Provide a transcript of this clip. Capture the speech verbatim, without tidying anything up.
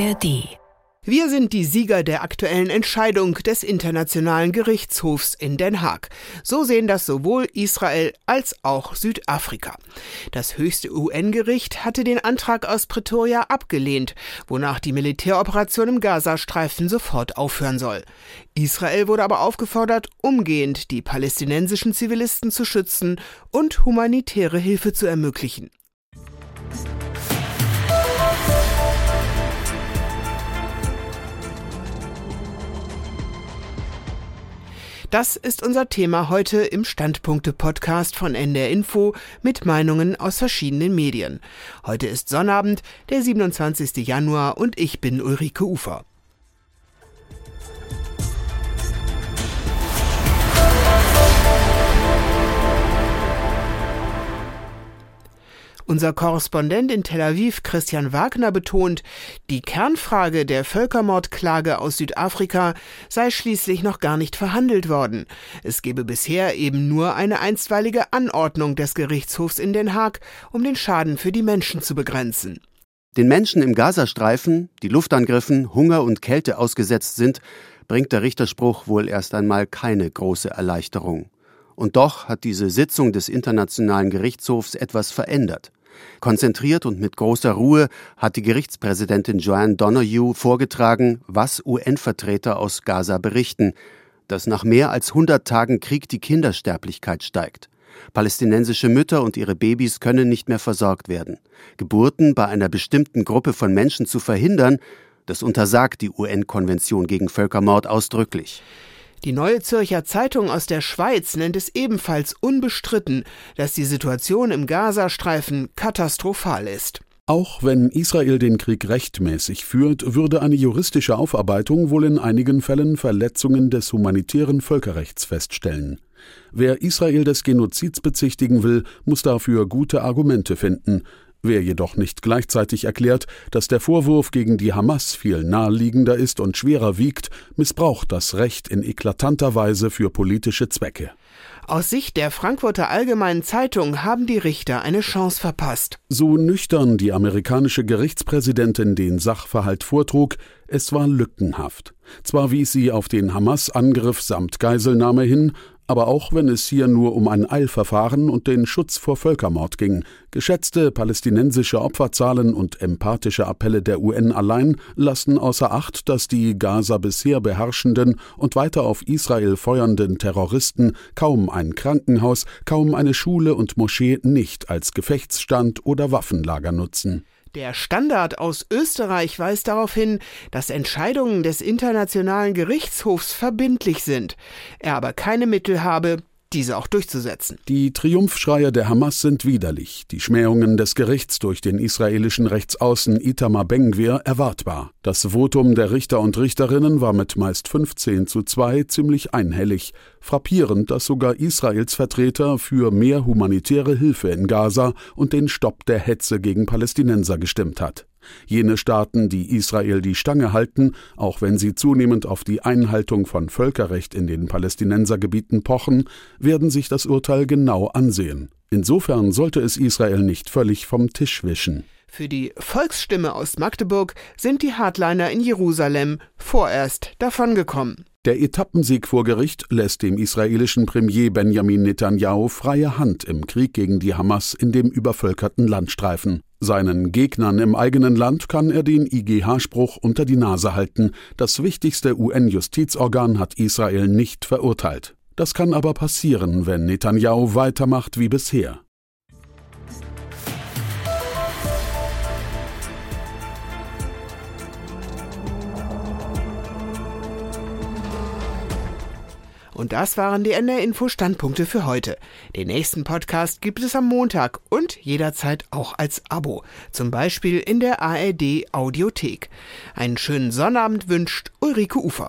A R D. Wir sind die Sieger der aktuellen Entscheidung des Internationalen Gerichtshofs in Den Haag. So sehen das sowohl Israel als auch Südafrika. Das höchste U N-Gericht hatte den Antrag aus Pretoria abgelehnt, wonach die Militäroperation im Gazastreifen sofort aufhören soll. Israel wurde aber aufgefordert, umgehend die palästinensischen Zivilisten zu schützen und humanitäre Hilfe zu ermöglichen. Das ist unser Thema heute im Standpunkte-Podcast von N D R Info mit Meinungen aus verschiedenen Medien. Heute ist Sonnabend, der siebenundzwanzigsten Januar, und ich bin Ulrike Ufer. Unser Korrespondent in Tel Aviv, Christian Wagner, betont, die Kernfrage der Völkermordklage aus Südafrika sei schließlich noch gar nicht verhandelt worden. Es gebe bisher eben nur eine einstweilige Anordnung des Gerichtshofs in Den Haag, um den Schaden für die Menschen zu begrenzen. Den Menschen im Gazastreifen, die Luftangriffen, Hunger und Kälte ausgesetzt sind, bringt der Richterspruch wohl erst einmal keine große Erleichterung. Und doch hat diese Sitzung des Internationalen Gerichtshofs etwas verändert. Konzentriert und mit großer Ruhe hat die Gerichtspräsidentin Joanne Donohue vorgetragen, was U N-Vertreter aus Gaza berichten, dass nach mehr als hundert Tagen Krieg die Kindersterblichkeit steigt. Palästinensische Mütter und ihre Babys können nicht mehr versorgt werden. Geburten bei einer bestimmten Gruppe von Menschen zu verhindern, das untersagt die U N-Konvention gegen Völkermord ausdrücklich. Die Neue Zürcher Zeitung aus der Schweiz nennt es ebenfalls unbestritten, dass die Situation im Gazastreifen katastrophal ist. Auch wenn Israel den Krieg rechtmäßig führt, würde eine juristische Aufarbeitung wohl in einigen Fällen Verletzungen des humanitären Völkerrechts feststellen. Wer Israel des Genozids bezichtigen will, muss dafür gute Argumente finden. Wer jedoch nicht gleichzeitig erklärt, dass der Vorwurf gegen die Hamas viel naheliegender ist und schwerer wiegt, missbraucht das Recht in eklatanter Weise für politische Zwecke. Aus Sicht der Frankfurter Allgemeinen Zeitung haben die Richter eine Chance verpasst. So nüchtern die amerikanische Gerichtspräsidentin den Sachverhalt vortrug, es war lückenhaft. Zwar wies sie auf den Hamas-Angriff samt Geiselnahme hin, aber auch wenn es hier nur um ein Eilverfahren und den Schutz vor Völkermord ging, geschätzte palästinensische Opferzahlen und empathische Appelle der U N allein lassen außer Acht, dass die Gaza bisher beherrschenden und weiter auf Israel feuernden Terroristen kaum ein Krankenhaus, kaum eine Schule und Moschee nicht als Gefechtsstand oder Waffenlager nutzen. Der Standard aus Österreich weist darauf hin, dass Entscheidungen des Internationalen Gerichtshofs verbindlich sind, er aber keine Mittel habe, diese auch durchzusetzen. Die Triumphschreie der Hamas sind widerlich, die Schmähungen des Gerichts durch den israelischen Rechtsaußen Itamar Ben-Gvir erwartbar. Das Votum der Richter und Richterinnen war mit meist fünfzehn zu zwei ziemlich einhellig. Frappierend, dass sogar Israels Vertreter für mehr humanitäre Hilfe in Gaza und den Stopp der Hetze gegen Palästinenser gestimmt hat. Jene Staaten, die Israel die Stange halten, auch wenn sie zunehmend auf die Einhaltung von Völkerrecht in den Palästinensergebieten pochen, werden sich das Urteil genau ansehen. Insofern sollte es Israel nicht völlig vom Tisch wischen. Für die Volksstimme aus Magdeburg sind die Hardliner in Jerusalem vorerst davongekommen. Der Etappensieg vor Gericht lässt dem israelischen Premier Benjamin Netanyahu freie Hand im Krieg gegen die Hamas in dem übervölkerten Landstreifen. Seinen Gegnern im eigenen Land kann er den I G H-Spruch unter die Nase halten. Das wichtigste U N-Justizorgan hat Israel nicht verurteilt. Das kann aber passieren, wenn Netanyahu weitermacht wie bisher. Und das waren die N D R Info Standpunkte für heute. Den nächsten Podcast gibt es am Montag und jederzeit auch als Abo, zum Beispiel in der A R D-Audiothek. Einen schönen Sonnabend wünscht Ulrike Ufer.